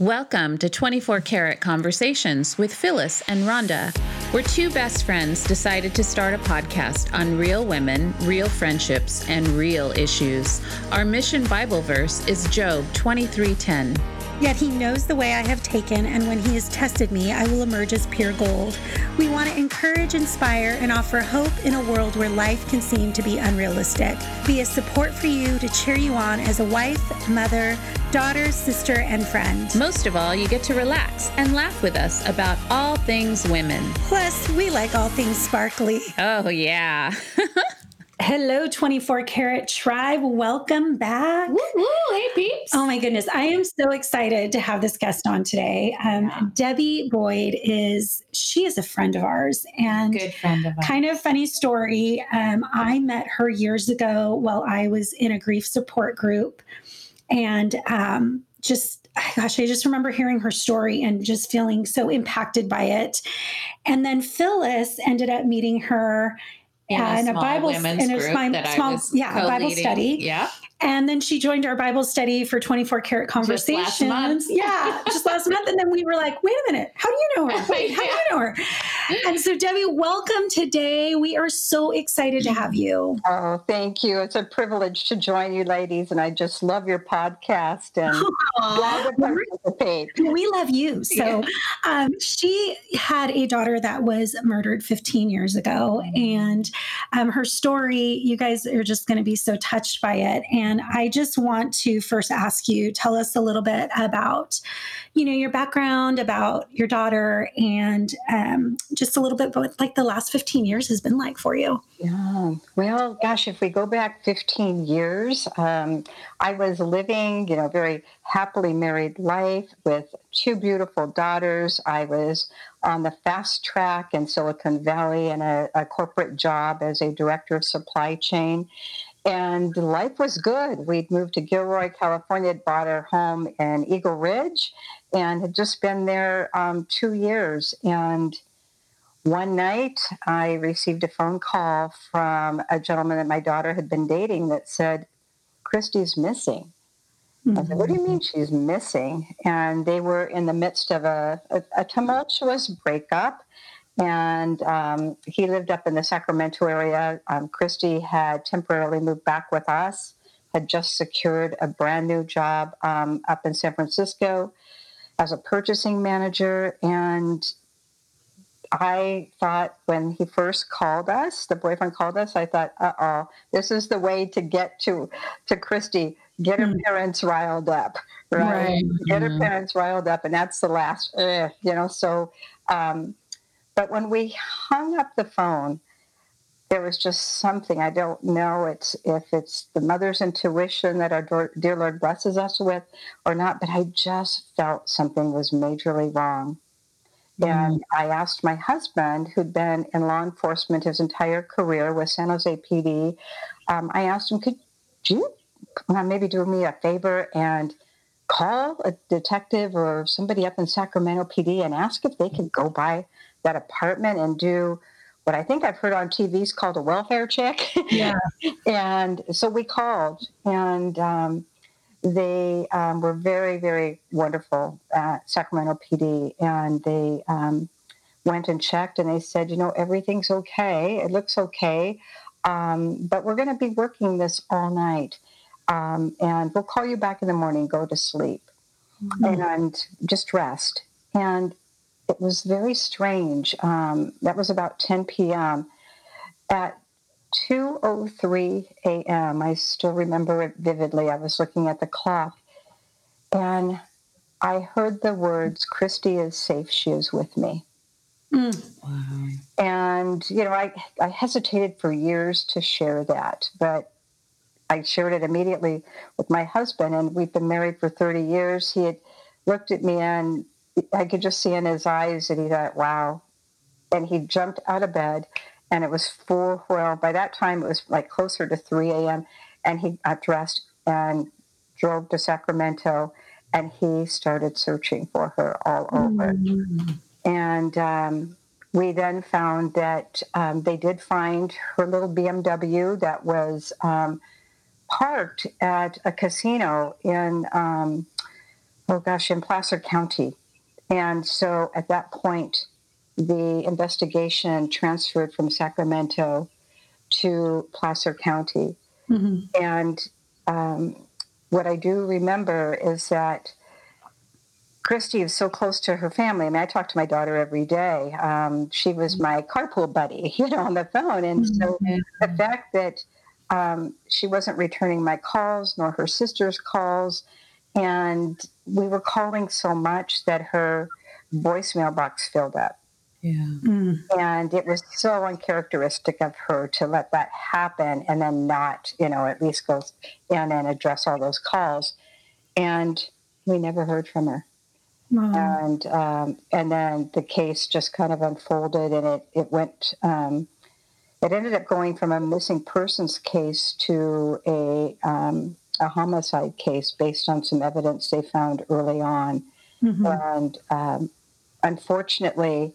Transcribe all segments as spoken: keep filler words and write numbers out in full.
Welcome to twenty-four Karat Conversations with Phyllis and Rhonda, where two best friends decided to start a podcast on real women, real friendships, and real issues. Our mission Bible verse is Job twenty-three ten. Yet he knows the way I have taken, and when he has tested me, I will emerge as pure gold. We want to encourage, inspire, and offer hope in a world where life can seem to be unrealistic. Be a support for you to cheer you on as a wife, mother, daughter, sister, and friend. Most of all, you get to relax and laugh with us about all things women. Plus, we like all things sparkly. Oh, yeah. Hello, twenty-four Karat Tribe. Welcome back. Woo, woo, hey, peeps. Oh, my goodness. I am so excited to have this guest on today. Um, yeah. Debbie Boyd is, she is a friend of ours. And good friend of ours. Kind of funny story. Um, I met her years ago while I was in a grief support group. And um, just, gosh, I just remember hearing her story and just feeling so impacted by it. And then Phyllis ended up meeting her in a, uh, in a Bible women's in a group my, that small, I was yeah, Bible study. Yeah. And then she joined our Bible study for twenty-four Karat Conversations. Just last month. Yeah, just last month. And then we were like, wait a minute, how do you know her? Wait, how do you know her? And so, Debbie, welcome today. We are so excited to have you. Oh, thank you. It's a privilege to join you ladies. And I just love your podcast and Aww. glad to participate. We love you. So yeah. um, she had a daughter that was murdered fifteen years ago. And um, her story, you guys are just going to be so touched by it. And And I just want to first ask you, tell us a little bit about, you know, your background, about your daughter, and um, just a little bit about what like the last fifteen years has been like for you. Yeah. Well, gosh, if we go back fifteen years, um, I was living, you know, very happily married life with two beautiful daughters. I was on the fast track in Silicon Valley in a, a corporate job as a director of supply chain. And life was good. We'd moved to Gilroy, California, had bought our home in Eagle Ridge, and had just been there um, two years. And one night, I received a phone call from a gentleman that my daughter had been dating that said, "Christy's missing." Mm-hmm. I said, "What do you mean she's missing?" And they were in the midst of a, a, a tumultuous breakup. And um, he lived up in the Sacramento area. Um, Christy had temporarily moved back with us, had just secured a brand new job um, up in San Francisco as a purchasing manager. And I thought when he first called us, the boyfriend called us, I thought, uh-oh, this is the way to get to, to Christy. Get her parents riled up, right? right. Get her parents riled up. And that's the last, uh, you know, so... Um, But when we hung up the phone, there was just something. I don't know it's, if it's the mother's intuition that our dear Lord blesses us with or not, but I just felt something was majorly wrong. Mm. And I asked my husband, who'd been in law enforcement his entire career with San Jose P D, um, I asked him, could you maybe do me a favor and call a detective or somebody up in Sacramento P D and ask if they could go by that apartment and do what I think I've heard on T V is called a welfare check. Yeah. And so we called, and um, they um, were very, very wonderful at Sacramento P D. And they um, went and checked, and they said, you know, everything's okay. It looks okay. Um, but we're going to be working this all night. Um, and we'll call you back in the morning, go to sleep, mm-hmm. and just rest. And it was very strange. Um, that was about ten p.m. At two oh three a.m., I still remember it vividly. I was looking at the clock, and I heard the words, "Christy is safe. She is with me." Mm. Wow. And, you know, I, I hesitated for years to share that, but I shared it immediately with my husband, and we've been married for thirty years. He had looked at me, and I could just see in his eyes that he thought, wow. And he jumped out of bed, and it was four, well, by that time it was like closer to three a.m., and he got dressed and drove to Sacramento, and he started searching for her all over. Mm-hmm. And um, we then found that um, they did find her little B M W that was um, parked at a casino in um oh gosh, in Placer County. And so at that point, the investigation transferred from Sacramento to Placer County. Mm-hmm. And um, what I do remember is that Christy is so close to her family. I mean, I talk to my daughter every day. Um, she was my carpool buddy, you know, on the phone. And so mm-hmm. the fact that um, she wasn't returning my calls nor her sister's calls, and we were calling so much that her voicemail box filled up. Yeah. Mm. And it was so uncharacteristic of her to let that happen and then not, you know, at least go in and address all those calls. And we never heard from her. Wow. And um, and then the case just kind of unfolded, and it, it went, um, it ended up going from a missing persons case to a um, a homicide case based on some evidence they found early on. Mm-hmm. And um, unfortunately,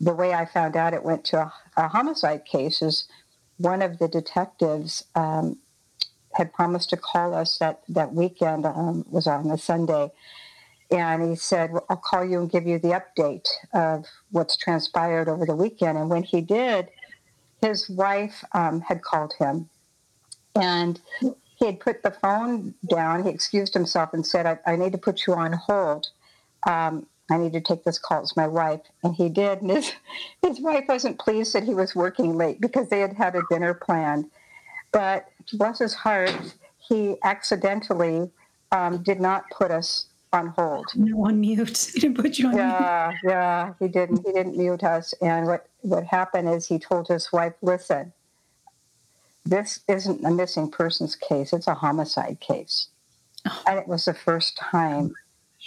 the way I found out it went to a, a homicide case is one of the detectives um, had promised to call us that, that weekend, um, was on a Sunday. And he said, well, I'll call you and give you the update of what's transpired over the weekend. And when he did, his wife um, had called him. And he had put the phone down. He excused himself and said, I, I need to put you on hold. Um, I need to take this call. It's my wife. And he did. And his, his wife wasn't pleased that he was working late because they had had a dinner planned. But bless his heart, he accidentally um, did not put us on hold. No, on mute. He didn't put you on yeah, mute. Yeah, yeah, he didn't. He didn't mute us. And what, what happened is he told his wife, listen, this isn't a missing persons case. It's a homicide case. Oh. And it was the first time.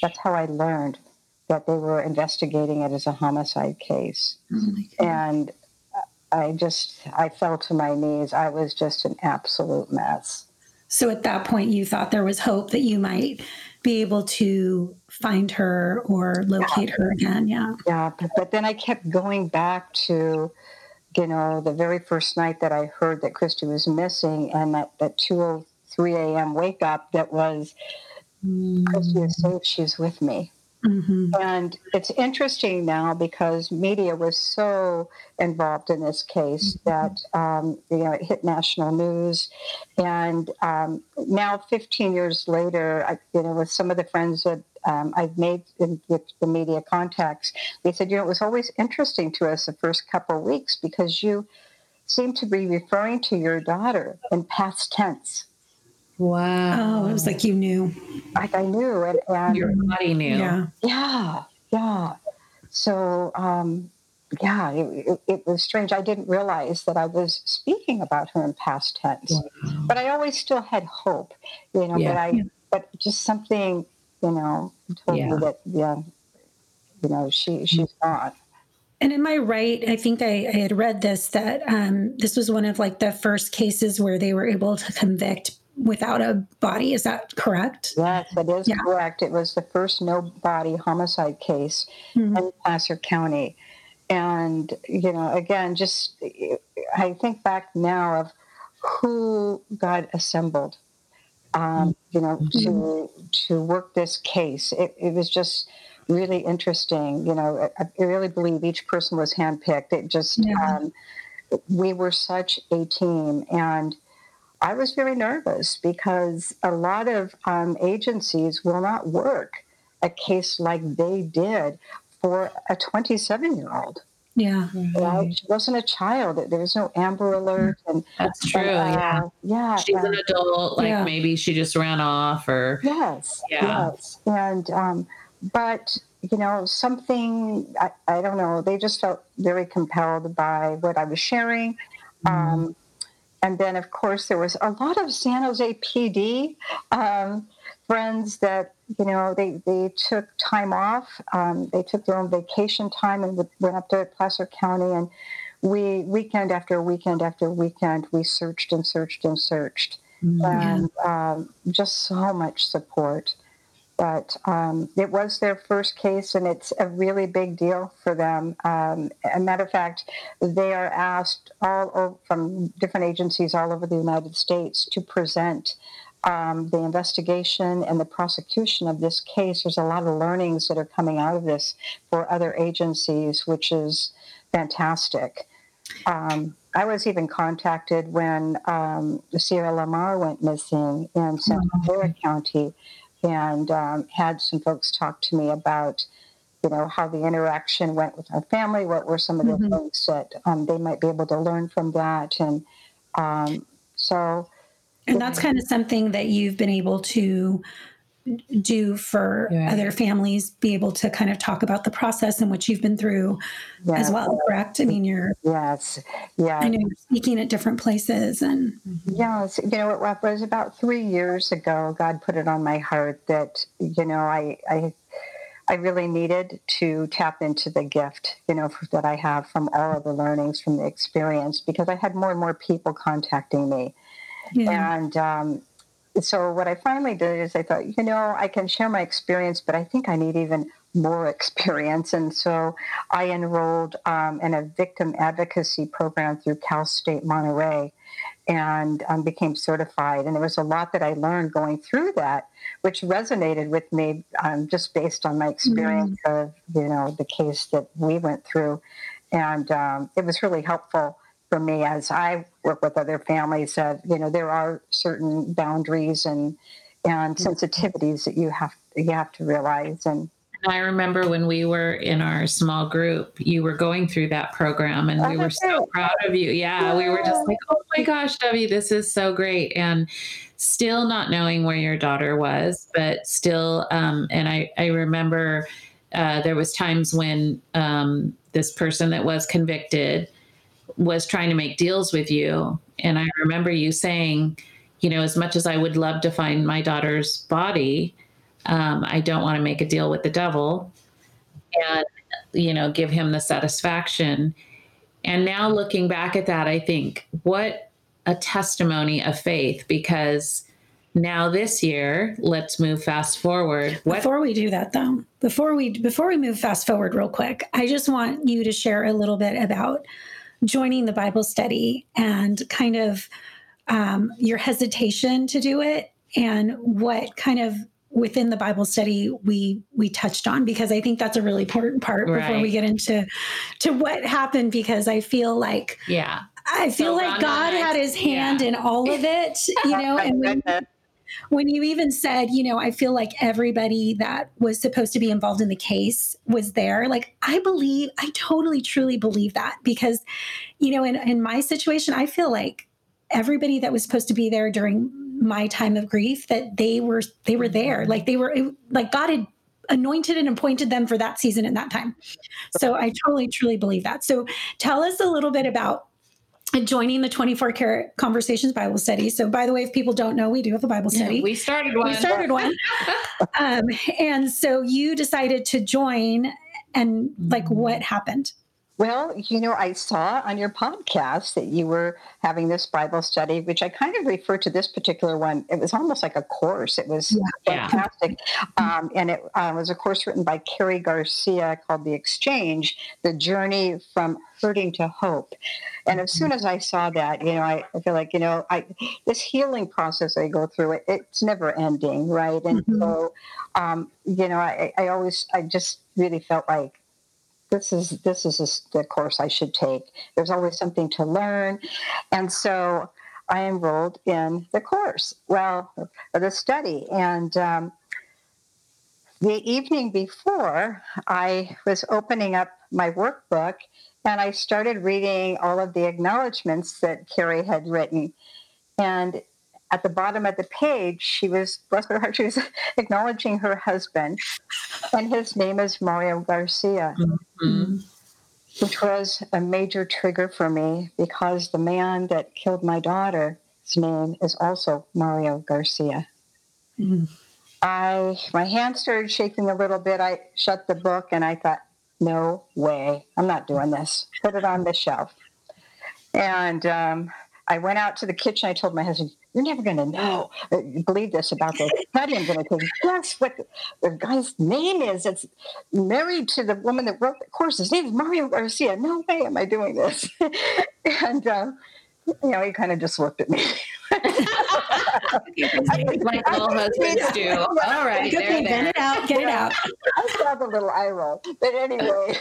That's how I learned that they were investigating it as a homicide case. Oh my God. And I just, I fell to my knees. I was just an absolute mess. So at that point, you thought there was hope that you might be able to find her or locate yeah. her again. Yeah. Yeah. But, but then I kept going back to, you know, the very first night that I heard that Christy was missing, and that, that two oh three a.m. wake up that was, mm. Christy is safe, she's with me. Mm-hmm. And it's interesting now because media was so involved in this case that, um, you know, it hit national news. And um, now fifteen years later, I, you know, with some of the friends that um, I've made in, with the media contacts, they said, you know, it was always interesting to us the first couple of weeks because you seem to be referring to your daughter in past tense. Wow. Oh, it was like you knew. Like I knew. And, and your body knew. Yeah. Yeah. Yeah. So, um, yeah, it, it, it was strange. I didn't realize that I was speaking about her in past tense. Wow. But I always still had hope, you know, yeah. but I, yeah. but just something, you know, told yeah. me that, yeah, you know, she, she's gone. And am I right? I think I, I had read this, that um, this was one of like the first cases where they were able to convict without a body. Is that correct? Yes, that is yeah. correct. It was the first no-body homicide case mm-hmm. in Placer County. And, you know, again, just I think back now of who got assembled, um, you know, mm-hmm. to to work this case. It, it was just really interesting. You know, I, I really believe each person was handpicked. It just, yeah. um, we were such a team. And I was very nervous because a lot of um, agencies will not work a case like they did for a twenty-seven-year-old. Yeah. Mm-hmm. Right? She wasn't a child. There was no Amber Alert. And that's true, and, uh, yeah. yeah. She's and, an adult. Like yeah. maybe she just ran off or... Yes, yeah. yes. And, um, but, you know, something, I, I don't know, they just felt very compelled by what I was sharing. Mm-hmm. Um And then, of course, there was a lot of San Jose P D um, friends that, you know, they, they took time off. Um, they took their own vacation time and went up to Placer County. And we, weekend after weekend after weekend, we searched and searched and searched. Mm-hmm. And um, just so much support. But um, it was their first case, and it's a really big deal for them. Um, as a matter of fact, they are asked all over, from different agencies all over the United States to present um, the investigation and the prosecution of this case, there's a lot of learnings that are coming out of this for other agencies, which is fantastic. Um, I was even contacted when um, Sierra Lamar went missing in San Jose County, and um, had some folks talk to me about, you know, how the interaction went with our family, what were some of the mm-hmm. things that um, they might be able to learn from that. And um, so... And that's know. kind of something that you've been able to do for yeah. other families, be able to kind of talk about the process and what you've been through yeah. as well, correct? I mean, you're... Yes, yeah. I know you're speaking at different places and... Yes, you know, it was about three years ago, God put it on my heart that, you know, I... I I really needed to tap into the gift, you know, that I have from all of the learnings from the experience, because I had more and more people contacting me. Yeah. And um, so what I finally did is I thought, you know, I can share my experience, but I think I need even more experience. And so I enrolled um, in a victim advocacy program through Cal State Monterey, and um, became certified. And there was a lot that I learned going through that, which resonated with me um, just based on my experience mm-hmm. of, you know, the case that we went through. And um, it was really helpful for me as I work with other families that, you know, there are certain boundaries and and mm-hmm. sensitivities that you have you have to realize. And I remember when we were in our small group, you were going through that program and we were so proud of you. Yeah, we were just like, oh my gosh, Debbie, this is so great. And still not knowing where your daughter was, but still, um, and I, I remember uh, there was times when um, this person that was convicted was trying to make deals with you. And I remember you saying, you know, as much as I would love to find my daughter's body, Um, I don't want to make a deal with the devil and, you know, give him the satisfaction. And now looking back at that, I think what a testimony of faith, because now this year, let's move fast forward. What- before we do that, though, before we before we move fast forward real quick, I just want you to share a little bit about joining the Bible study and kind of um, your hesitation to do it and what kind of within the Bible study we we touched on, because I think that's a really important part right. before we get into to what happened, because I feel like yeah I feel so like Rhonda God had his hand yeah. in all of it, you know. And when, when you even said, you know, I feel like everybody that was supposed to be involved in the case was there, like I believe I totally truly believe that, because you know in, in my situation I feel like everybody that was supposed to be there during my time of grief, that they were, they were there. Like they were, it, like God had anointed and appointed them for that season and that time. So I totally, truly believe that. So tell us a little bit about joining the twenty-four Karat Conversations Bible Study. So by the way, if people don't know, we do have a Bible study. Yeah, we started one. We started one. um, and so you decided to join, and like what happened? Well, you know, I saw on your podcast that you were having this Bible study, which I kind of refer to this particular one. It was almost like a course. It was yeah. fantastic. Yeah. Um, and it uh, was a course written by Kerry Garcia called The Exchange, The Journey from Hurting to Hope. And as soon as I saw that, you know, I, I feel like, you know, I this healing process I go through, it, it's never ending, right? And mm-hmm. so, um, you know, I, I always, I just really felt like, This is this is the course I should take. There's always something to learn. And so I enrolled in the course, well, the study. And um, the evening before, I was opening up my workbook, and I started reading all of the acknowledgments that Carrie had written. And at the bottom of the page, she was, bless her heart, she was acknowledging her husband, and his name is Mario Garcia, mm-hmm. which was a major trigger for me, because the man that killed my daughter, his name is also Mario Garcia. Mm-hmm. I, my hand started shaking a little bit. I shut the book and I thought, no way, I'm not doing this. Put it on the shelf. And um, I went out to the kitchen. I told my husband, you're never going to know, believe this about this study I'm going to take. Guess what the guy's name is? It's married to the woman that wrote the course. His name is Mario Garcia. No way am I doing this. and uh, You know, he kind of just looked at me. Like all husbands do. All right, there, there. Get it out, get it out. I saw the little eye roll. But anyway,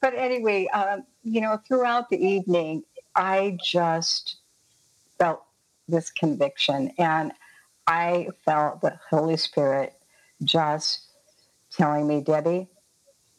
but anyway, um, you know, throughout the evening, I just felt this conviction, and I felt the Holy Spirit just telling me, Debbie,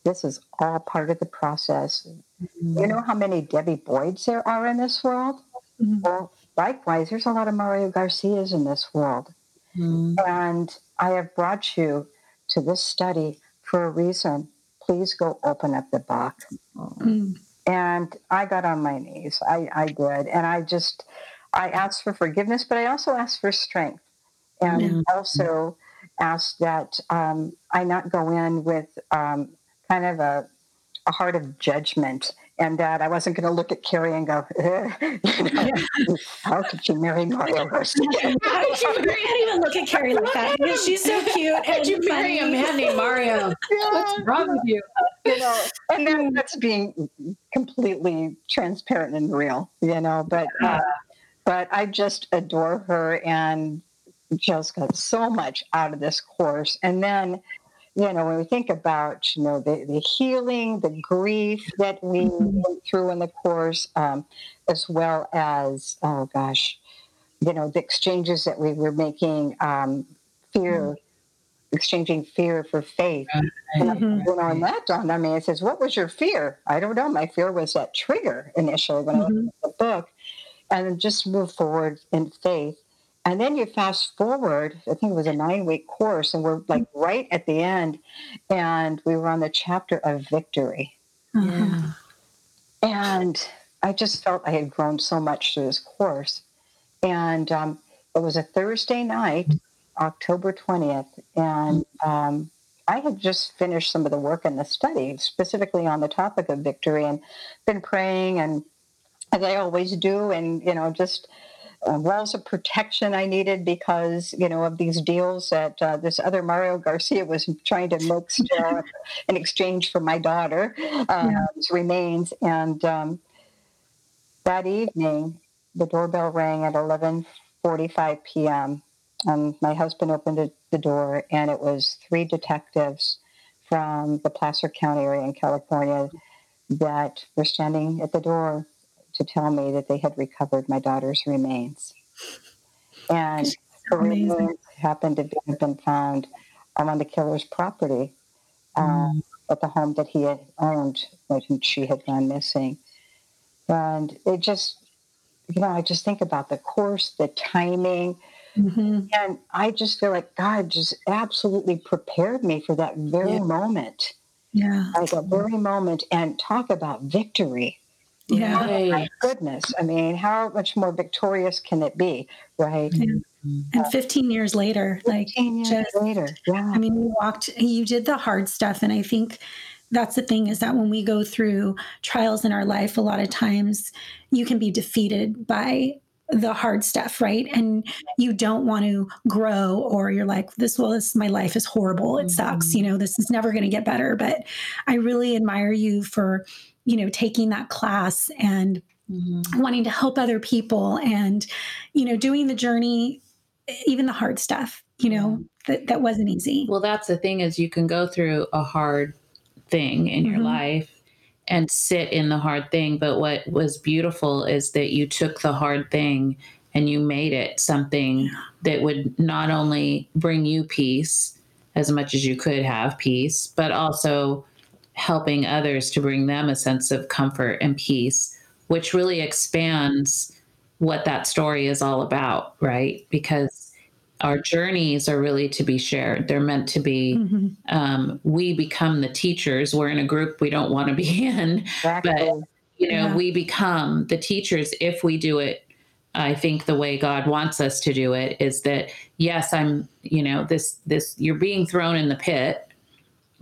this is all part of the process. Mm-hmm. You know how many Debbie Boyds there are in this world? Mm-hmm. Well, likewise, there's a lot of Mario Garcias in this world. Mm-hmm. And I have brought you to this study for a reason. Please go open up the box. Mm-hmm. And I got on my knees. I, I did. And I just, I asked for forgiveness, but I also asked for strength. And mm-hmm. also asked that um, I not go in with um, kind of a, a heart of judgment, and that I wasn't going to look at Kerry and go, eh, you know, how could you marry Mario Garcia? How could you marry? I didn't even look at Kerry like that. She's so cute. How could you marry a man named Mario? Yeah, what's wrong with you? You know, and then that's being completely transparent and real, you know, but, uh, but I just adore her and just got so much out of this course. And then, you know, when we think about, you know, the, the healing, the grief that we mm-hmm. went through in the course, um, as well as, oh gosh, you know, the exchanges that we were making, um, fear, mm-hmm. exchanging fear for faith. Mm-hmm. And, you know, and that dawned on me. It says, what was your fear? I don't know. My fear was that trigger initially when mm-hmm. I looked at the book, and just move forward in faith. And then you fast forward, I think it was a nine-week course, and we're like right at the end, and we were on the chapter of victory. Yeah. And I just felt I had grown so much through this course. And um, it was a Thursday night, October twentieth, and um, I had just finished some of the work in the study, specifically on the topic of victory, and been praying, and as I always do, and, you know, just... Uh, walls of protection I needed because, you know, of these deals that uh, this other Mario Garcia was trying to make still in exchange for my daughter's um, yeah. remains. And um, that evening, the doorbell rang at eleven forty-five p.m. And my husband opened the door, and it was three detectives from the Placer County area in California that were standing at the door to tell me that they had recovered my daughter's remains. And her remains happened to be, have been found on the killer's property um, mm. at the home that he had owned when she had gone missing. And it just, you know, I just think about the course, the timing, mm-hmm. and I just feel like God just absolutely prepared me for that very yeah. moment. Yeah. Like that very moment, and talk about victory. Yeah. Oh, my goodness. I mean, how much more victorious can it be, right? Yeah. And fifteen years later, fifteen like years just, later. Yeah. I mean, you walked, you did the hard stuff. And I think that's the thing, is that when we go through trials in our life, a lot of times you can be defeated by the hard stuff, right? And you don't want to grow, or you're like, this, well, this, my life is horrible. It mm-hmm. sucks. You know, this is never going to get better. But I really admire you for, you know, taking that class and mm-hmm. wanting to help other people, and, you know, doing the journey, even the hard stuff, you know, that, that wasn't easy. Well, that's the thing, is you can go through a hard thing in mm-hmm. your life and sit in the hard thing. But what was beautiful is that you took the hard thing and you made it something that would not only bring you peace as much as you could have peace, but also helping others to bring them a sense of comfort and peace, which really expands what that story is all about, right? Because our journeys are really to be shared. They're meant to be, mm-hmm. um, we become the teachers. We're in a group we don't want to be in, exactly. but you know, yeah. we become the teachers if we do it. I think the way God wants us to do it is that, yes, I'm, you know, this, this, you're being thrown in the pit.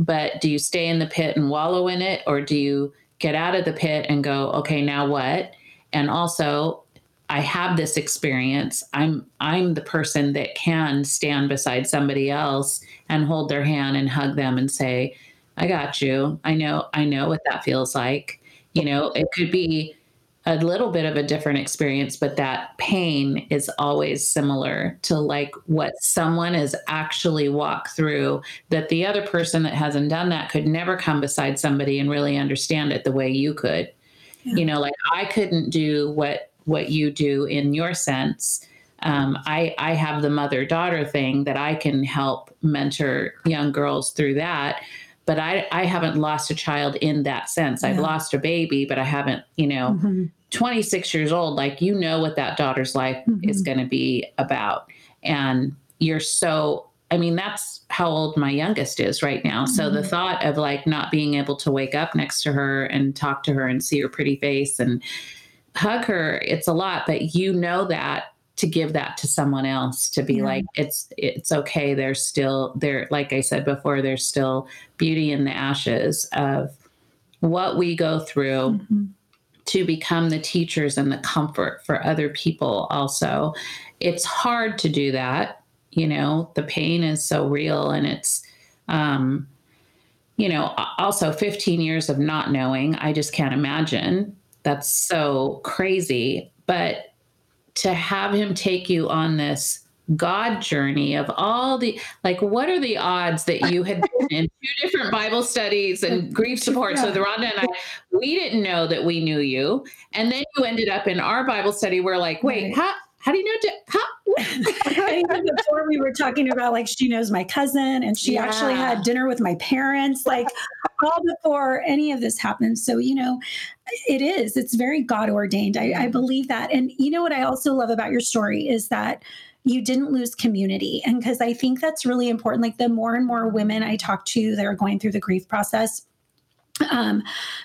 But do you stay in the pit and wallow in it, or do you get out of the pit and go, okay, now what? And also, I have this experience. I'm I'm the person that can stand beside somebody else and hold their hand and hug them and say, I got you. I know I know what that feels like. You know, it could be a little bit of a different experience, but that pain is always similar to like what someone has actually walked through, that the other person that hasn't done that could never come beside somebody and really understand it the way you could. Yeah. You know, like I couldn't do what, what you do in your sense. Um, I, I have the mother-daughter thing that I can help mentor young girls through that. But I, I haven't lost a child in that sense. Yeah. I've lost a baby, but I haven't, you know, mm-hmm. twenty-six years old, like, you know what that daughter's life mm-hmm. is going to be about. And you're so, I mean, that's how old my youngest is right now. Mm-hmm. So the thought of like not being able to wake up next to her and talk to her and see her pretty face and hug her, it's a lot, but you know that. To give that to someone else, to be yeah. like, it's, it's okay. There's still there. Like I said before, there's still beauty in the ashes of what we go through mm-hmm. to become the teachers and the comfort for other people. Also, it's hard to do that. You know, the pain is so real, and it's, um, you know, also fifteen years of not knowing, I just can't imagine. That's so crazy. But to have him take you on this God journey of all the, like, what are the odds that you had been in two different Bible studies and grief support? Yeah. So the Rhonda and I, we didn't know that we knew you. And then you ended up in our Bible study. We're like, wait, right. how, how do you know? How? Even before we were talking about, like, she knows my cousin and she yeah. actually had dinner with my parents, like all before any of this happened. So, you know, it is. It's very God ordained. I, I believe that. And you know what I also love about your story is that you didn't lose community. And because I think that's really important. Like, the more and more women I talk to that are going through the grief process, um,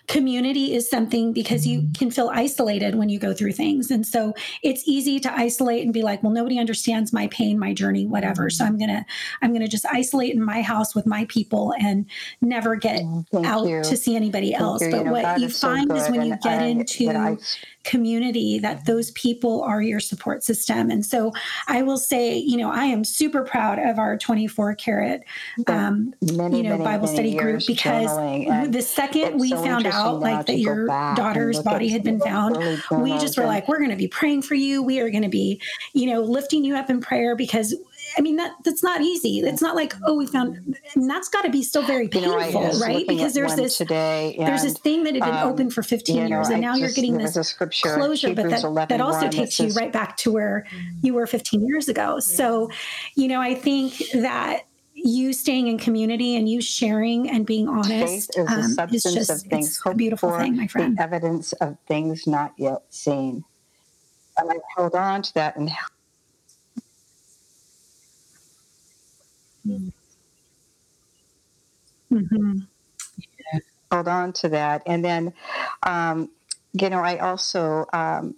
community is something, because you can feel isolated when you go through things. And so it's easy to isolate and be like, well, nobody understands my pain, my journey, whatever. So I'm going to, I'm going to just isolate in my house with my people and never get oh, out you. to see anybody thank else. You. But you know, what God you is find so is when you get I, into I, community, that those people are your support system. And so I will say, you know, I am super proud of our twenty-four karat, um, many, you know, many, Bible many study group, because the second we so found out like that your daughter's body had been found, really we just were like, we're going to be praying for you. We are going to be, you know, lifting you up in prayer, because I mean, that that's not easy. It's not like, oh, we found, and that's got to be still very painful, you know, right? Because there's this today and, there's this thing that had been um, open for fifteen you know, years, and now just, you're getting this closure, Hebrews but that, eleven, that also one, takes you just, right back to where you were fifteen years ago. Yeah. So, you know, I think that you staying in community and you sharing and being honest faith is um, a substance is just, of things hoped a beautiful for, thing, my friend. The evidence of things not yet seen. And I've held on to that and Mm-hmm. Yeah. Hold on to that. And then, um, you know, I also um,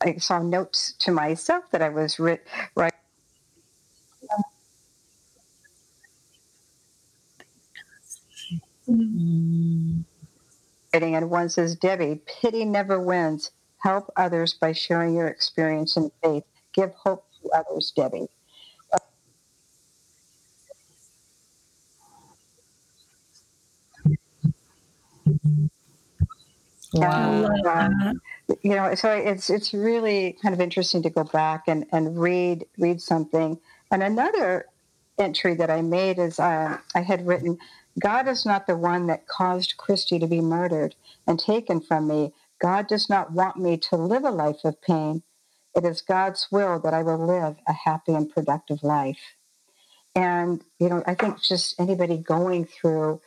I saw notes to myself that I was writ- right. Mm-hmm. And one says, Debbie, pity never wins. Help others by sharing your experience and faith. Give hope to others, Debbie. Wow. Um, you know, so it's it's really kind of interesting to go back and, and read read something. And another entry that I made is uh, I had written, God is not the one that caused Christy to be murdered and taken from me. God does not want me to live a life of pain. It is God's will that I will live a happy and productive life. And, you know, I think just anybody going through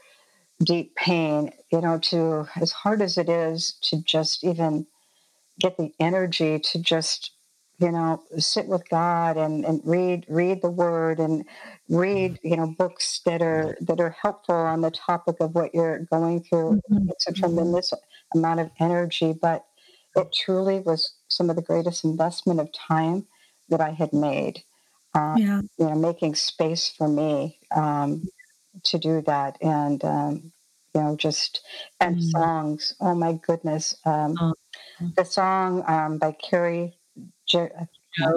deep pain, you know, to, as hard as it is to just even get the energy to just, you know, sit with God and, and read, read the word and read, you know, books that are, that are helpful on the topic of what you're going through. Mm-hmm. It's a tremendous amount of energy, but it truly was some of the greatest investment of time that I had made, um, yeah. you know, making space for me, um, to do that. And, um, you know, just, and mm-hmm. songs. Oh my goodness. Um, oh. the song, um, by Kerry. Ger-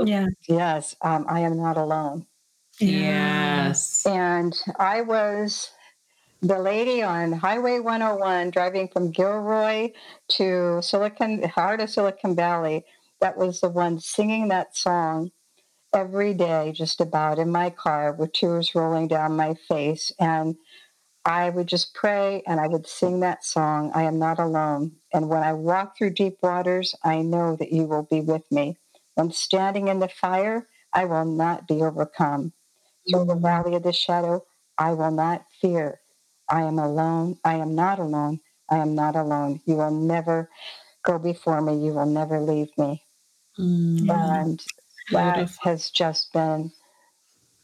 yeah. Yes. Um, I Am Not Alone. Yes. And I was the lady on Highway one oh one driving from Gilroy to Silicon, heart of Silicon Valley, that was the one singing that song every day, just about, in my car with tears rolling down my face. And I would just pray and I would sing that song, I am not alone. And when I walk through deep waters, I know that you will be with me. When standing in the fire, I will not be overcome. Through the valley of the shadow, I will not fear. I am alone. I am not alone. I am not alone. You will never go before me. You will never leave me. Mm-hmm. And that Beautiful. has just been,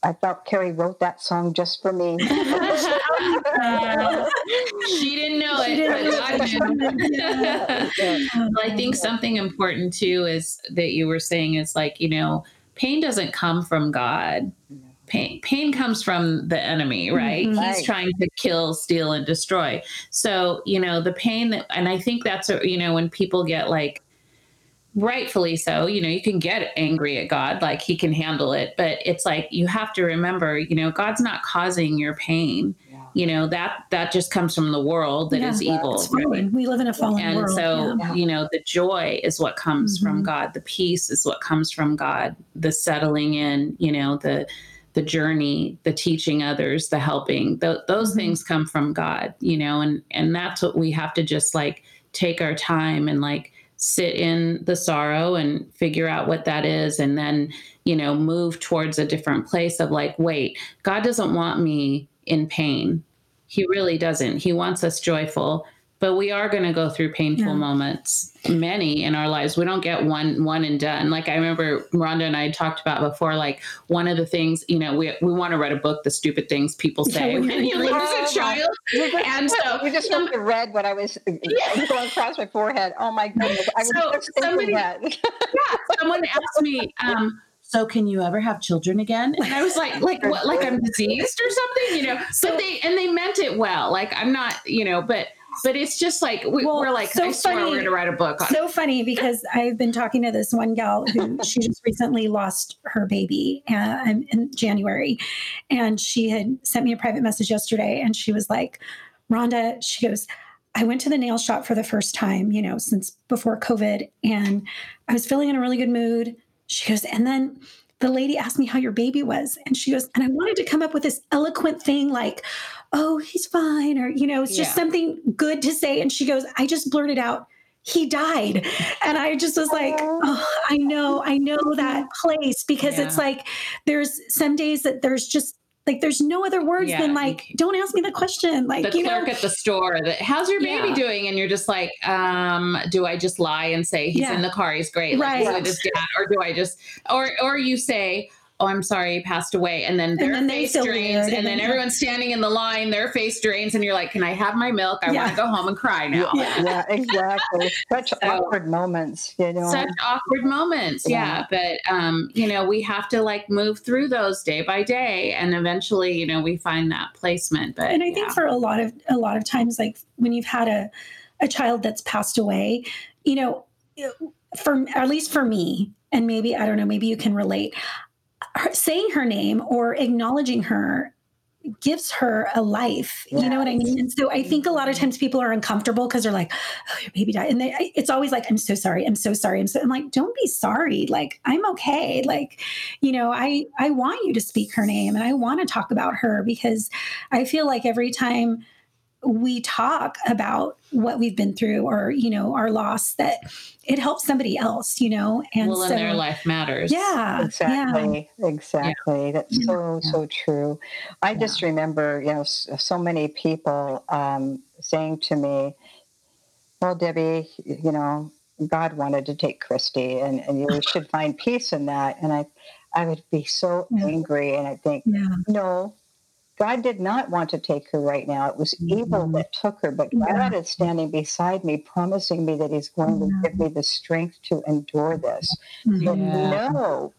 I felt Kerry wrote that song just for me. uh, she didn't know she it, didn't. but I knew. Well, I think something important too is that you were saying is like, you know, pain doesn't come from God. Pain, pain comes from the enemy, right? Mm-hmm. He's right. trying to kill, steal, and destroy. So, you know, the pain that, and I think that's, a, you know, when people get like, rightfully so, you know, you can get angry at God, like he can handle it, but it's like, you have to remember, you know, God's not causing your pain. Yeah. You know, that, that just comes from the world that yeah, is evil. Right? We live in a fallen and world. And so, yeah. you know, the joy is what comes mm-hmm. from God. The peace is what comes from God, the settling in, you know, the, the journey, the teaching others, the helping, the, those mm-hmm. things come from God, you know, and, and that's what we have to just like take our time and like, sit in the sorrow and figure out what that is. And then, you know, move towards a different place of like, wait, God doesn't want me in pain. He really doesn't. He wants us joyful, but we are going to go through painful yeah. moments, many in our lives. We don't get one, one and done. Like I remember Rhonda and I had talked about before, like one of the things, you know, we we want to read a book, the stupid things people say yeah, when you lose oh, a child. Just, and so you just went to read what I was yeah. going across my forehead. Oh my goodness. I was so just somebody, that. yeah, someone asked me, um, so can you ever have children again? And I was like, like what, like I'm diseased or something, you know, so, but they, and they meant it well, like I'm not, you know, but But it's just like, we, well, we're like, so I swear funny, we're going to write a book on it. So funny because I've been talking to this one gal who she just recently lost her baby uh, in January. And she had sent me a private message yesterday and she was like, Rhonda, she goes, I went to the nail shop for the first time, you know, since before COVID. And I was feeling in a really good mood. She goes, and then the lady asked me how your baby was. And she goes, and I wanted to come up with this eloquent thing like, oh, he's fine. Or, you know, it's just yeah. something good to say. And she goes, I just blurted out, he died. And I just was like, oh, I know, I know that place because yeah. it's like, there's some days that there's just like, there's no other words yeah. than like, don't ask me the question. Like the you clerk know, at the store that how's your baby yeah. doing? And you're just like, um, do I just lie and say he's yeah. in the car? He's great. Like, right. He's dad, or do I just, or, or you say, oh, I'm sorry, he passed away. And then their and then face drains weird. and, and then, then everyone's standing in the line, their face drains and you're like, can I have my milk? I yeah. want to go home and cry now. Yeah, yeah exactly. Such so, awkward moments, you know. Such awkward moments. Yeah. yeah. But, um, you know, we have to like move through those day by day and eventually, you know, we find that placement. But And I yeah. think for a lot of, a lot of times, like when you've had a, a child that's passed away, you know, for, at least for me, and maybe, I don't know, maybe you can relate, her, saying her name or acknowledging her gives her a life. Yes. You know what I mean? And so I think a lot of times people are uncomfortable because they're like, oh, your baby died. And they, it's always like, I'm so sorry. I'm so sorry. I'm so, I'm like, don't be sorry. Like, I'm okay. Like, you know, I, I want you to speak her name and I want to talk about her because I feel like every time we talk about what we've been through or, you know, our loss, that it helps somebody else, you know, and well, so, and their life matters. Yeah. Exactly. Yeah. Exactly. Yeah. That's so, yeah. so true. I yeah. just remember, you know, so many people um, saying to me, well, Debbie, you know, God wanted to take Christy and, and you should find peace in that. And I, I would be so yeah. angry and I think, yeah. no, God did not want to take her right now. It was evil mm-hmm. that took her, but God yeah. is standing beside me, promising me that he's going to give me the strength to endure this. Yeah. And no,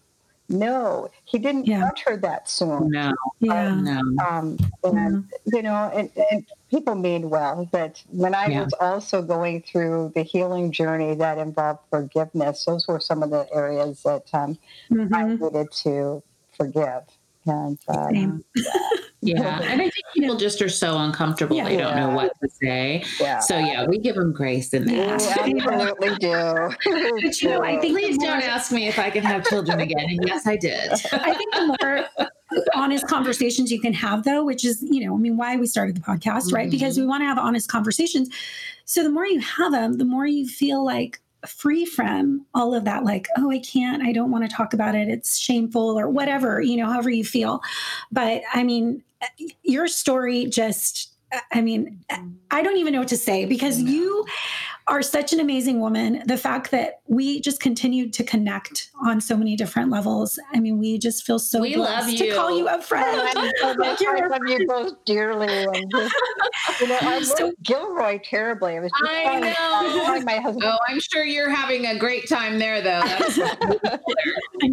no, he didn't yeah. want her that soon. No, yeah. um, no. Um, and, yeah. you know, and, and people mean well, but when I yeah. was also going through the healing journey that involved forgiveness, those were some of the areas that um, mm-hmm. I needed to forgive. And um, Yeah. And I think people just are so uncomfortable. Yeah. They don't know what to say. Yeah. So yeah, we give them grace in that. We absolutely do. But you know, I think please don't ask me if I can have children again. And yes, I did. I think the more honest conversations you can have, though, which is, you know, I mean, why we started the podcast, mm-hmm. right? Because we want to have honest conversations. So the more you have them, the more you feel like free from all of that, like, oh, I can't, I don't want to talk about it. It's shameful or whatever, you know, however you feel. But I mean, your story just, I mean, I don't even know what to say because you are such an amazing woman. The fact that we just continued to connect on so many different levels. I mean, we just feel so we blessed love you. To call you a friend. Oh, so like I love you both dearly. And just, you know, I love so, Gilroy terribly. I was just I calling, know. Calling my husband. Oh, I'm sure you're having a great time there, though. That's I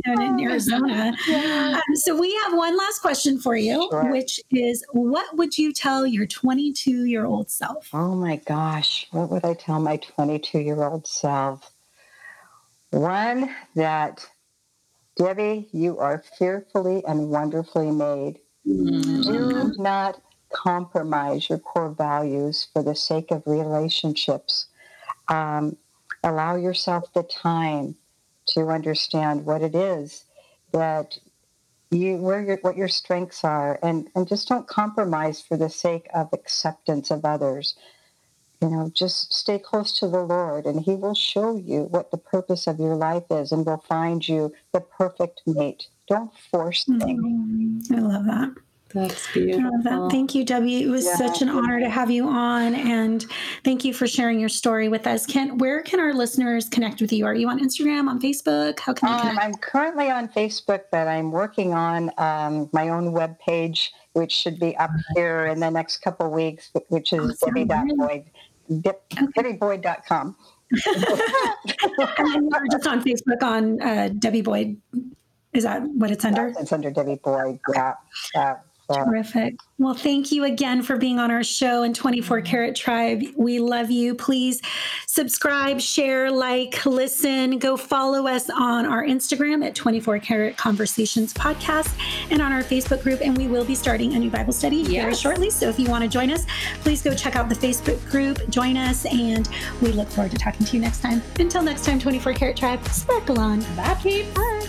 know, in Arizona. Yeah. Um, so we have one last question for you, sure. which is, what would you tell your twenty-two-year-old self? Oh, my gosh. What would I tell my twenty-two-year-old self? One, that, Debbie, you are fearfully and wonderfully made. Mm-hmm. Do not compromise your core values for the sake of relationships. Um, allow yourself the time to understand what it is that you, where your, what your strengths are, and, and just don't compromise for the sake of acceptance of others. You know, just stay close to the Lord, and He will show you what the purpose of your life is, and will find you the perfect mate. Don't force things. I love that. That's beautiful. I love that. Thank you, Debbie. It was yeah. such an honor to have you on, and thank you for sharing your story with us. Can where can our listeners connect with you? Are you on Instagram, on Facebook? How can um, they connect? I'm currently on Facebook, but I'm working on um, my own web page, which should be up here in the next couple of weeks, which is awesome. Debbie Boyd dot com. Debbie Boyd dot com. And then you're just on Facebook on uh, Debbie Boyd. Is that what it's under? Yes, it's under Debbie Boyd. Yeah. yeah, yeah. Terrific. Well, thank you again for being on our show, and twenty-four Karat Tribe, we love you. Please subscribe, share, like, listen. Go follow us on our Instagram at twenty-four Karat Conversations Podcast, and on our Facebook group. And we will be starting a new Bible study yes. very shortly. So if you want to join us, please go check out the Facebook group, join us, and we look forward to talking to you next time. Until next time, twenty-four Karat Tribe, sparkle on. Bye, people. Bye.